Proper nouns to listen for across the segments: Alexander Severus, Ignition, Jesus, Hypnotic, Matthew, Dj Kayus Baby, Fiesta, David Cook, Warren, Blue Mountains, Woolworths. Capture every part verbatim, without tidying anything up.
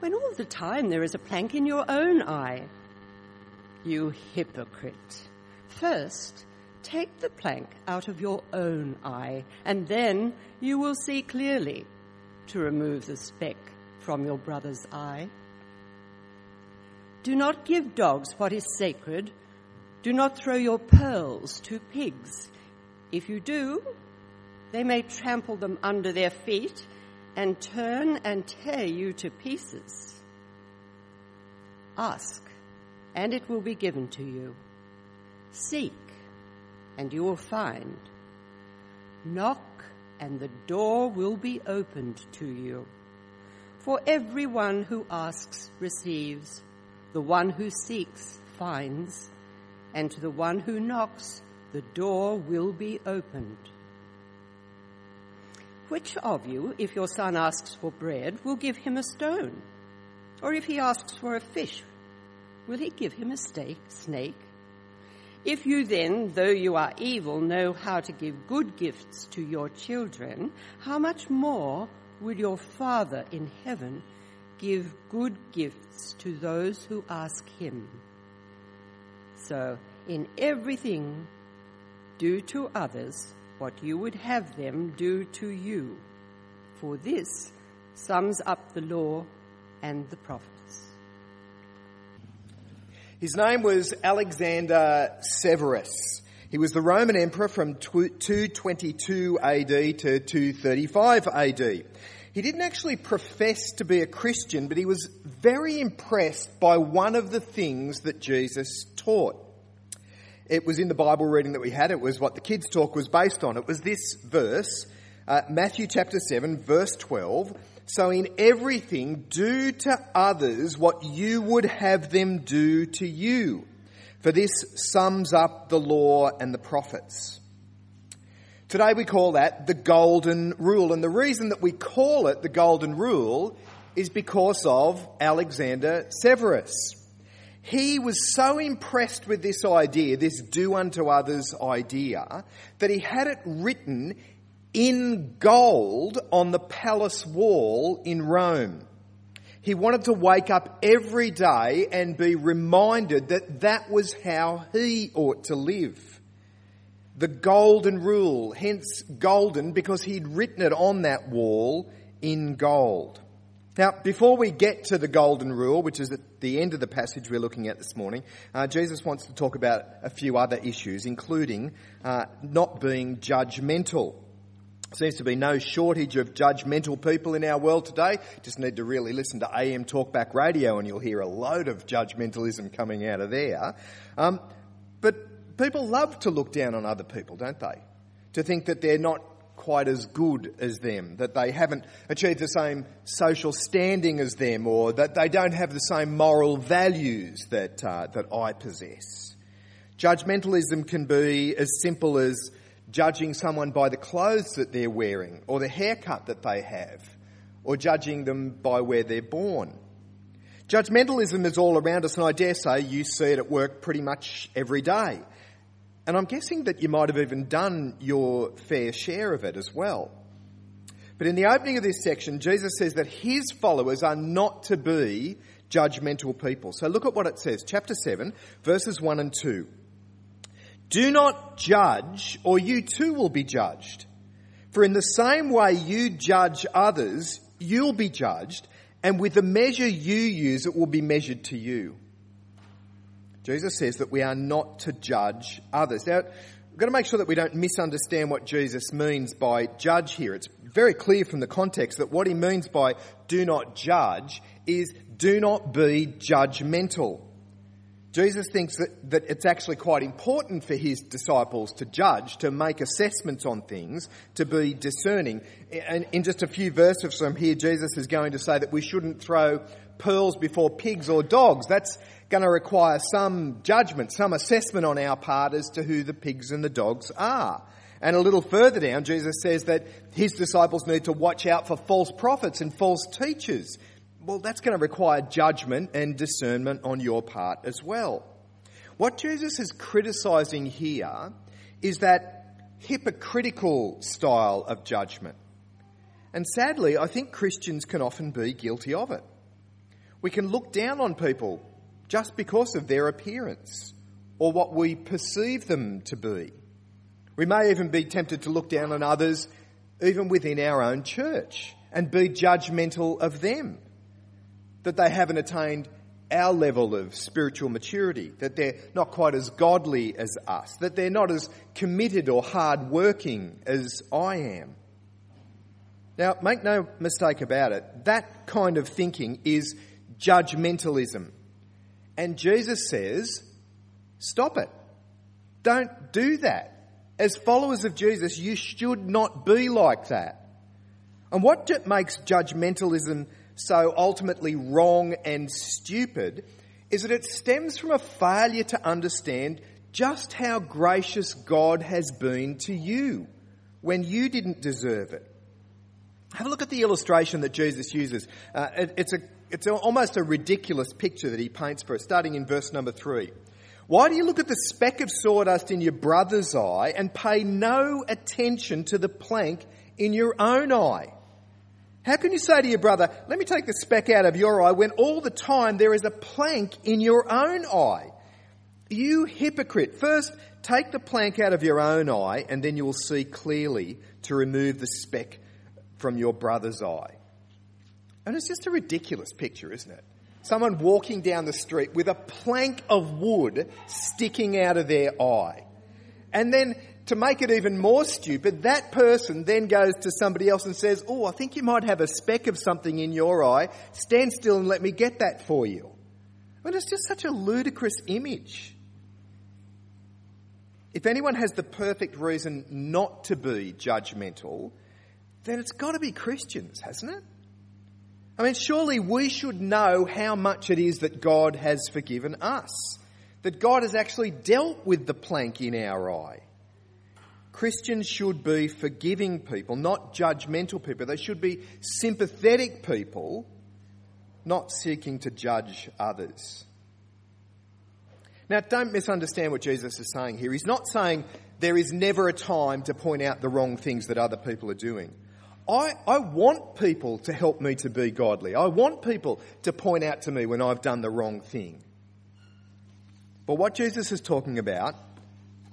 when all the time there is a plank in your own eye? You hypocrite! First, take the plank out of your own eye, and then you will see clearly to remove the speck from your brother's eye. Do not give dogs what is sacred. Do not throw your pearls to pigs. If you do, they may trample them under their feet and turn and tear you to pieces. Ask, and it will be given to you. Seek, and you will find. Knock, and the door will be opened to you. For everyone who asks receives, the one who seeks finds, and to the one who knocks, the door will be opened. Which of you, if your son asks for bread, will give him a stone? Or if he asks for a fish, will he give him a snake? If you then, though you are evil, know how to give good gifts to your children, how much more will your Father in heaven give good gifts to those who ask him? So, in everything, do to others what you would have them do to you. For this sums up the law and the prophets. His name was Alexander Severus. He was the Roman emperor from two twenty-two A D to two thirty-five A D. He didn't actually profess to be a Christian, but he was very impressed by one of the things that Jesus taught. It was in the Bible reading that we had. It was what the kids' talk was based on. It was this verse, uh, Matthew chapter seven, verse twelve. So in everything, do to others what you would have them do to you. For this sums up the law and the prophets. Today we call that the golden rule. And the reason that we call it the golden rule is because of Alexander Severus. He was so impressed with this idea, this do unto others idea, that he had it written in gold on the palace wall in Rome. He wanted to wake up every day and be reminded that that was how he ought to live. The golden rule, hence golden, because he'd written it on that wall in gold. Now, before we get to the golden rule, which is at the end of the passage we're looking at this morning, uh, Jesus wants to talk about a few other issues, including uh, not being judgmental. Seems to be no shortage of judgmental people in our world today. Just need to really listen to A M Talkback Radio and you'll hear a load of judgmentalism coming out of there. Um, but people love to look down on other people, don't they? To think that they're not quite as good as them, that they haven't achieved the same social standing as them, or that they don't have the same moral values that uh, that I possess. Judgmentalism can be as simple as judging someone by the clothes that they're wearing, or the haircut that they have, or judging them by where they're born. Judgmentalism is all around us, and I dare say you see it at work pretty much every day. And I'm guessing that you might have even done your fair share of it as well. But in the opening of this section, Jesus says that his followers are not to be judgmental people. So look at what it says, chapter seven, verses one and two. Do not judge, or you too will be judged. For in the same way you judge others, you'll be judged, and with the measure you use, it will be measured to you. Jesus says that we are not to judge others. Now, we've got to make sure that we don't misunderstand what Jesus means by judge here. It's very clear from the context that what he means by do not judge is do not be judgmental. Jesus thinks that, that it's actually quite important for his disciples to judge, to make assessments on things, to be discerning. And in just a few verses from here, Jesus is going to say that we shouldn't throw pearls before pigs or dogs. That's going to require some judgment, some assessment on our part as to who the pigs and the dogs are. And a little further down, Jesus says that his disciples need to watch out for false prophets and false teachers. Well, that's going to require judgment and discernment on your part as well. What Jesus is criticising here is that hypocritical style of judgment. And sadly, I think Christians can often be guilty of it. We can look down on people just because of their appearance or what we perceive them to be. We may even be tempted to look down on others, even within our own church, and be judgmental of them. That they haven't attained our level of spiritual maturity, that they're not quite as godly as us, that they're not as committed or hard-working as I am. Now, make no mistake about it, that kind of thinking is judgmentalism. And Jesus says, stop it. Don't do that. As followers of Jesus, you should not be like that. And what makes judgmentalism so ultimately wrong and stupid is that it stems from a failure to understand just how gracious God has been to you when you didn't deserve it. Have a look at the illustration that Jesus uses. Uh, it, it's a, it's a, almost a ridiculous picture that he paints for us, starting in verse number three. Why do you look at the speck of sawdust in your brother's eye and pay no attention to the plank in your own eye? How can you say to your brother, let me take the speck out of your eye, when all the time there is a plank in your own eye? You hypocrite, first take the plank out of your own eye, and then you will see clearly to remove the speck from your brother's eye. And it's just a ridiculous picture, isn't it? Someone walking down the street with a plank of wood sticking out of their eye. And then, to make it even more stupid, that person then goes to somebody else and says, oh, I think you might have a speck of something in your eye. Stand still and let me get that for you. I mean, it's just such a ludicrous image. If anyone has the perfect reason not to be judgmental, then it's got to be Christians, hasn't it? I mean, surely we should know how much it is that God has forgiven us, that God has actually dealt with the plank in our eye. Christians should be forgiving people, not judgmental people. They should be sympathetic people, not seeking to judge others. Now, don't misunderstand what Jesus is saying here. He's not saying there is never a time to point out the wrong things that other people are doing. I, I want people to help me to be godly. I want people to point out to me when I've done the wrong thing. But what Jesus is talking about,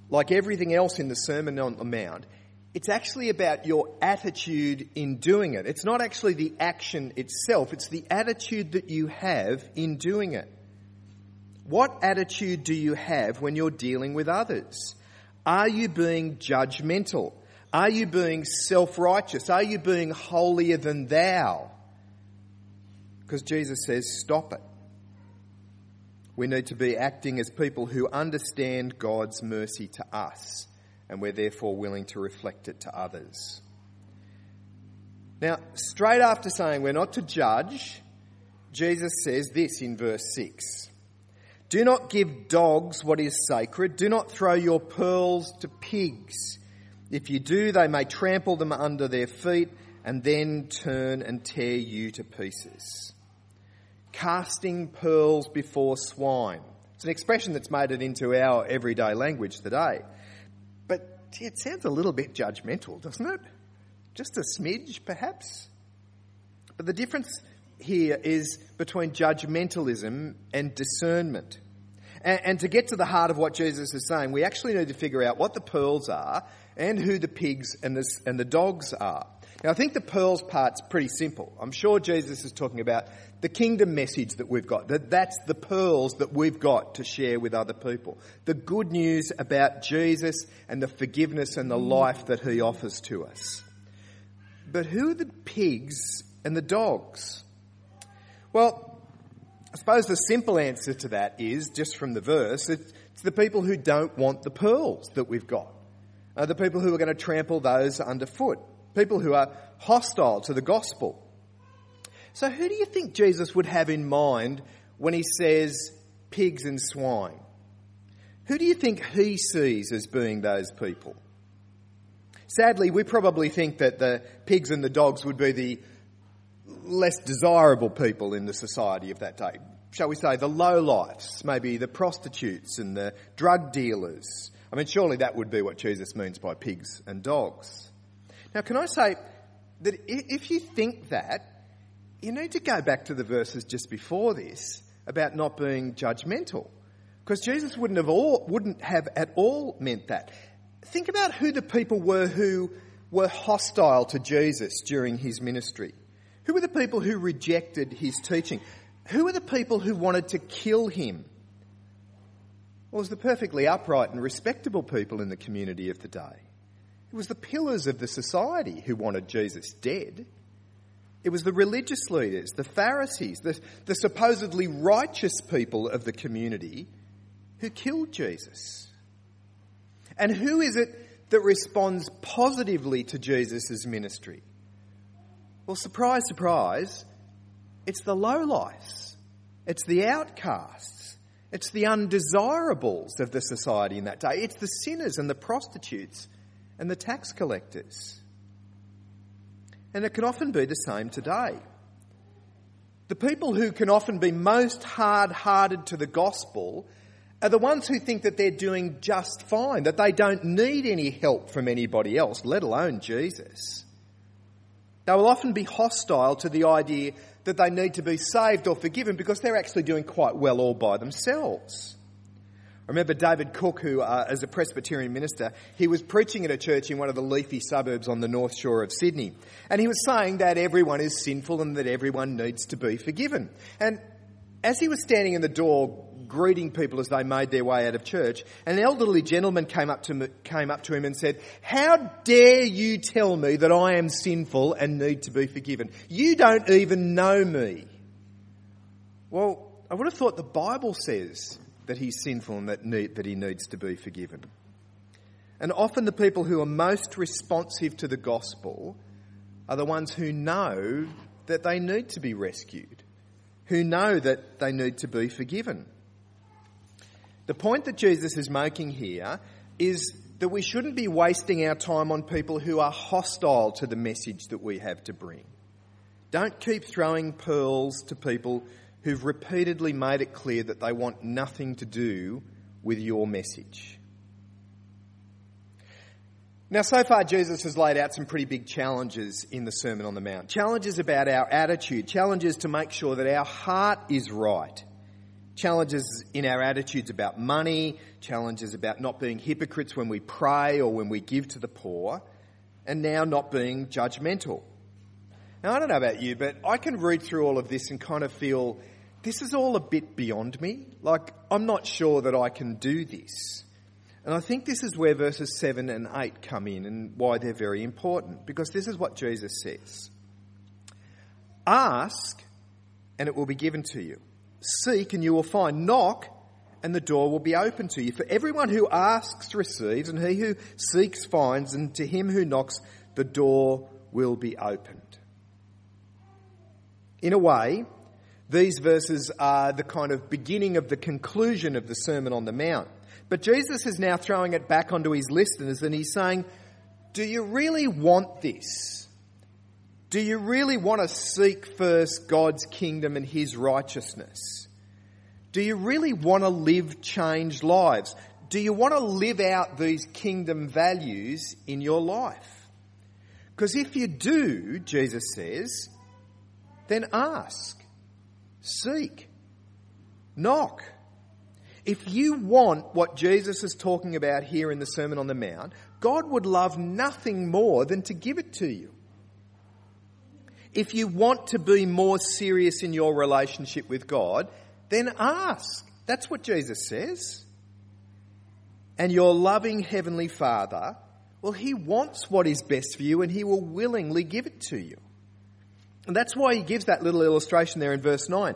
like everything else in the Sermon on the Mount, it's actually about your attitude in doing it. It's not actually the action itself. It's the attitude that you have in doing it. What attitude do you have when you're dealing with others? Are you being judgmental? Are you being self-righteous? Are you being holier than thou? Because Jesus says, stop it. We need to be acting as people who understand God's mercy to us, and we're therefore willing to reflect it to others. Now, straight after saying we're not to judge, Jesus says this in verse six. Do not give dogs what is sacred. Do not throw your pearls to pigs. If you do, they may trample them under their feet and then turn and tear you to pieces. Casting pearls before swine. It's an expression that's made it into our everyday language today. But gee, it sounds a little bit judgmental, doesn't it? Just a smidge, perhaps. But the difference here is between judgmentalism and discernment. And, and to get to the heart of what Jesus is saying, we actually need to figure out what the pearls are and who the pigs and the, and the dogs are. Now, I think the pearls part's pretty simple. I'm sure Jesus is talking about the kingdom message that we've got, that that's the pearls that we've got to share with other people. The good news about Jesus and the forgiveness and the life that he offers to us. But who are the pigs and the dogs? Well, I suppose the simple answer to that is, just from the verse, it's the people who don't want the pearls that we've got. Uh, the people who are going to trample those underfoot. People who are hostile to the gospel. So who do you think Jesus would have in mind when he says pigs and swine? Who do you think he sees as being those people? Sadly, we probably think that the pigs and the dogs would be the less desirable people in the society of that day. Shall we say the lowlifes, maybe the prostitutes and the drug dealers. I mean, surely that would be what Jesus means by pigs and dogs. Now, can I say that if you think that, you need to go back to the verses just before this about not being judgmental, because Jesus wouldn't have all, wouldn't have at all meant that. Think about who the people were who were hostile to Jesus during his ministry. Who were the people who rejected his teaching? Who were the people who wanted to kill him? Well, it was the perfectly upright and respectable people in the community of the day. It was the pillars of the society who wanted Jesus dead. It was the religious leaders, the Pharisees, the, the supposedly righteous people of the community who killed Jesus. And who is it that responds positively to Jesus' ministry? Well, surprise, surprise, it's the lowlifes, it's the outcasts, it's the undesirables of the society in that day, it's the sinners and the prostitutes and the tax collectors. And it can often be the same today. The people who can often be most hard-hearted to the gospel are the ones who think that they're doing just fine, that they don't need any help from anybody else, let alone Jesus. They will often be hostile to the idea that they need to be saved or forgiven because they're actually doing quite well all by themselves. I remember David Cook, who, uh, as a Presbyterian minister, he was preaching at a church in one of the leafy suburbs on the north shore of Sydney. And he was saying that everyone is sinful and that everyone needs to be forgiven. And as he was standing in the door, greeting people as they made their way out of church, an elderly gentleman came up to me, came up to him and said, "How dare you tell me that I am sinful and need to be forgiven? You don't even know me." Well, I would have thought the Bible says that he's sinful and that, need, that he needs to be forgiven. And often the people who are most responsive to the gospel are the ones who know that they need to be rescued, who know that they need to be forgiven. The point that Jesus is making here is that we shouldn't be wasting our time on people who are hostile to the message that we have to bring. Don't keep throwing pearls to people who've repeatedly made it clear that they want nothing to do with your message. Now, so far, Jesus has laid out some pretty big challenges in the Sermon on the Mount. Challenges about our attitude, challenges to make sure that our heart is right. Challenges in our attitudes about money, challenges about not being hypocrites when we pray or when we give to the poor, and now not being judgmental. Now, I don't know about you, but I can read through all of this and kind of feel this is all a bit beyond me. Like, I'm not sure that I can do this. And I think this is where verses seven and eight come in and why they're very important, because this is what Jesus says. "Ask, and it will be given to you. Seek and you will find. Knock and the door will be open to you. For everyone who asks receives, and he who seeks finds, and to him who knocks the door will be opened." In a way, these verses are the kind of beginning of the conclusion of the Sermon on the Mount. But Jesus is now throwing it back onto his listeners and he's saying, do you really want this? Do you really want to seek first God's kingdom and his righteousness? Do you really want to live changed lives? Do you want to live out these kingdom values in your life? Because if you do, Jesus says, then ask, seek, knock. If you want what Jesus is talking about here in the Sermon on the Mount, God would love nothing more than to give it to you. If you want to be more serious in your relationship with God, then ask. That's what Jesus says. And your loving Heavenly Father, well, he wants what is best for you and he will willingly give it to you. And that's why he gives that little illustration there in verse nine.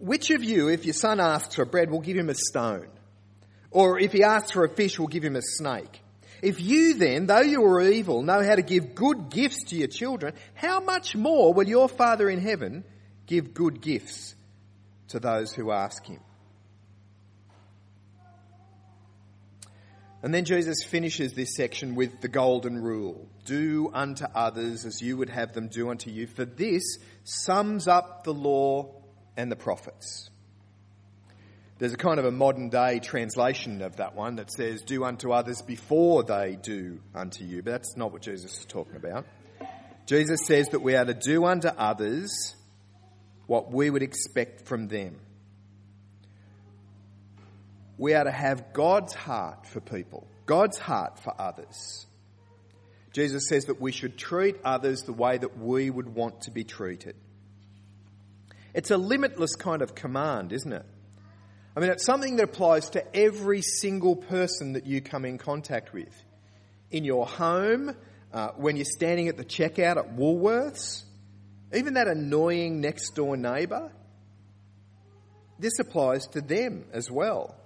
Which of you, if your son asks for bread, will give him a stone? Or if he asks for a fish, will give him a snake? If you then, though you are evil, know how to give good gifts to your children, how much more will your Father in heaven give good gifts to those who ask him? And then Jesus finishes this section with the golden rule. Do unto others as you would have them do unto you. For this sums up the law and the prophets. There's a kind of a modern day translation of that one that says, do unto others before they do unto you. But that's not what Jesus is talking about. Jesus says that we are to do unto others what we would expect from them. We are to have God's heart for people, God's heart for others. Jesus says that we should treat others the way that we would want to be treated. It's a limitless kind of command, isn't it? I mean, it's something that applies to every single person that you come in contact with. In your home, uh, when you're standing at the checkout at Woolworths, even that annoying next-door neighbour, this applies to them as well.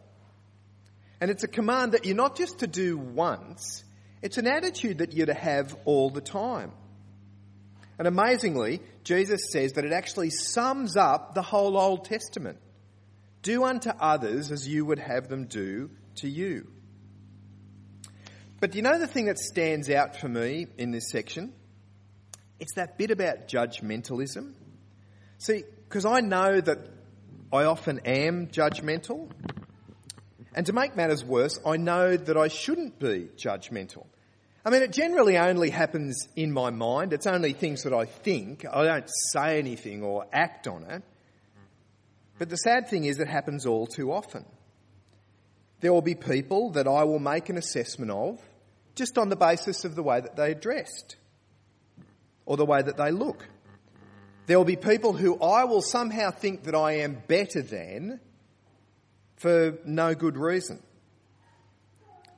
And it's a command that you're not just to do once, it's an attitude that you're to have all the time. And amazingly, Jesus says that it actually sums up the whole Old Testament. Do unto others as you would have them do to you. But do you know the thing that stands out for me in this section? It's that bit about judgmentalism. See, because I know that I often am judgmental. And to make matters worse, I know that I shouldn't be judgmental. I mean, it generally only happens in my mind. It's only things that I think. I don't say anything or act on it. But the sad thing is it happens all too often. There will be people that I will make an assessment of just on the basis of the way that they're dressed or the way that they look. There will be people who I will somehow think that I am better than for no good reason.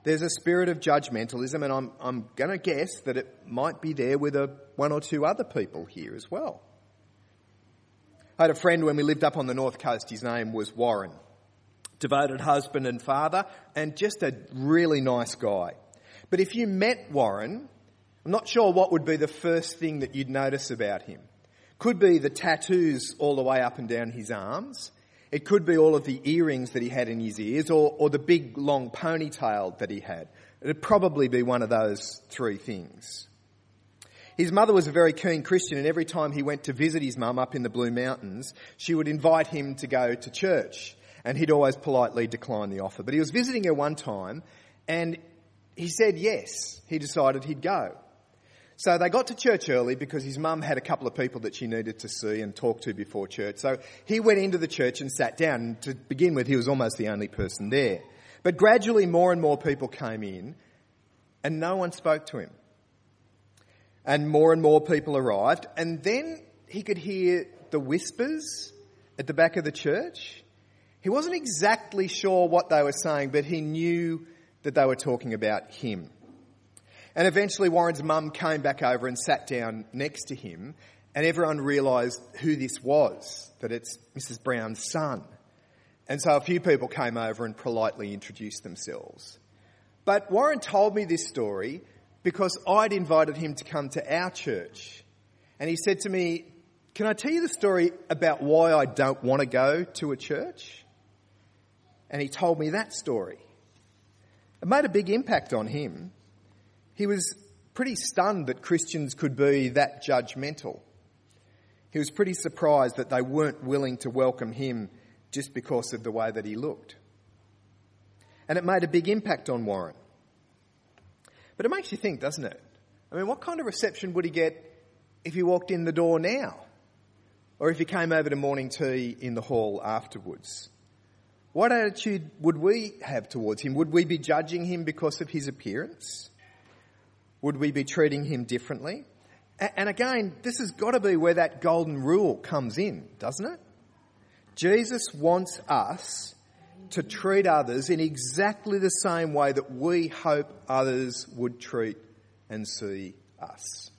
There's a spirit of judgmentalism, and I'm, I'm going to guess that it might be there with a, one or two other people here as well. I had a friend when we lived up on the North Coast, his name was Warren. Devoted husband and father, and just a really nice guy. But if you met Warren, I'm not sure what would be the first thing that you'd notice about him. Could be the tattoos all the way up and down his arms. It could be all of the earrings that he had in his ears, or, or the big long ponytail that he had. It would probably be one of those three things. His mother was a very keen Christian, and every time he went to visit his mum up in the Blue Mountains, she would invite him to go to church, and he'd always politely decline the offer. But he was visiting her one time, and he said yes. He decided he'd go. So they got to church early because his mum had a couple of people that she needed to see and talk to before church. So he went into the church and sat down. And to begin with, he was almost the only person there. But gradually more and more people came in and no one spoke to him. And more and more people arrived. And then he could hear the whispers at the back of the church. He wasn't exactly sure what they were saying, but he knew that they were talking about him. And eventually Warren's mum came back over and sat down next to him, and everyone realised who this was, that it's Missus Brown's son. And so a few people came over and politely introduced themselves. But Warren told me this story because I'd invited him to come to our church. And he said to me, can I tell you the story about why I don't want to go to a church? And he told me that story. It made a big impact on him. He was pretty stunned that Christians could be that judgmental. He was pretty surprised that they weren't willing to welcome him just because of the way that he looked. And it made a big impact on Warren. But it makes you think, doesn't it? I mean, what kind of reception would he get if he walked in the door now? Or if he came over to morning tea in the hall afterwards? What attitude would we have towards him? Would we be judging him because of his appearance? Would we be treating him differently? And again, this has got to be where that golden rule comes in, doesn't it? Jesus wants us to treat others in exactly the same way that we hope others would treat and see us.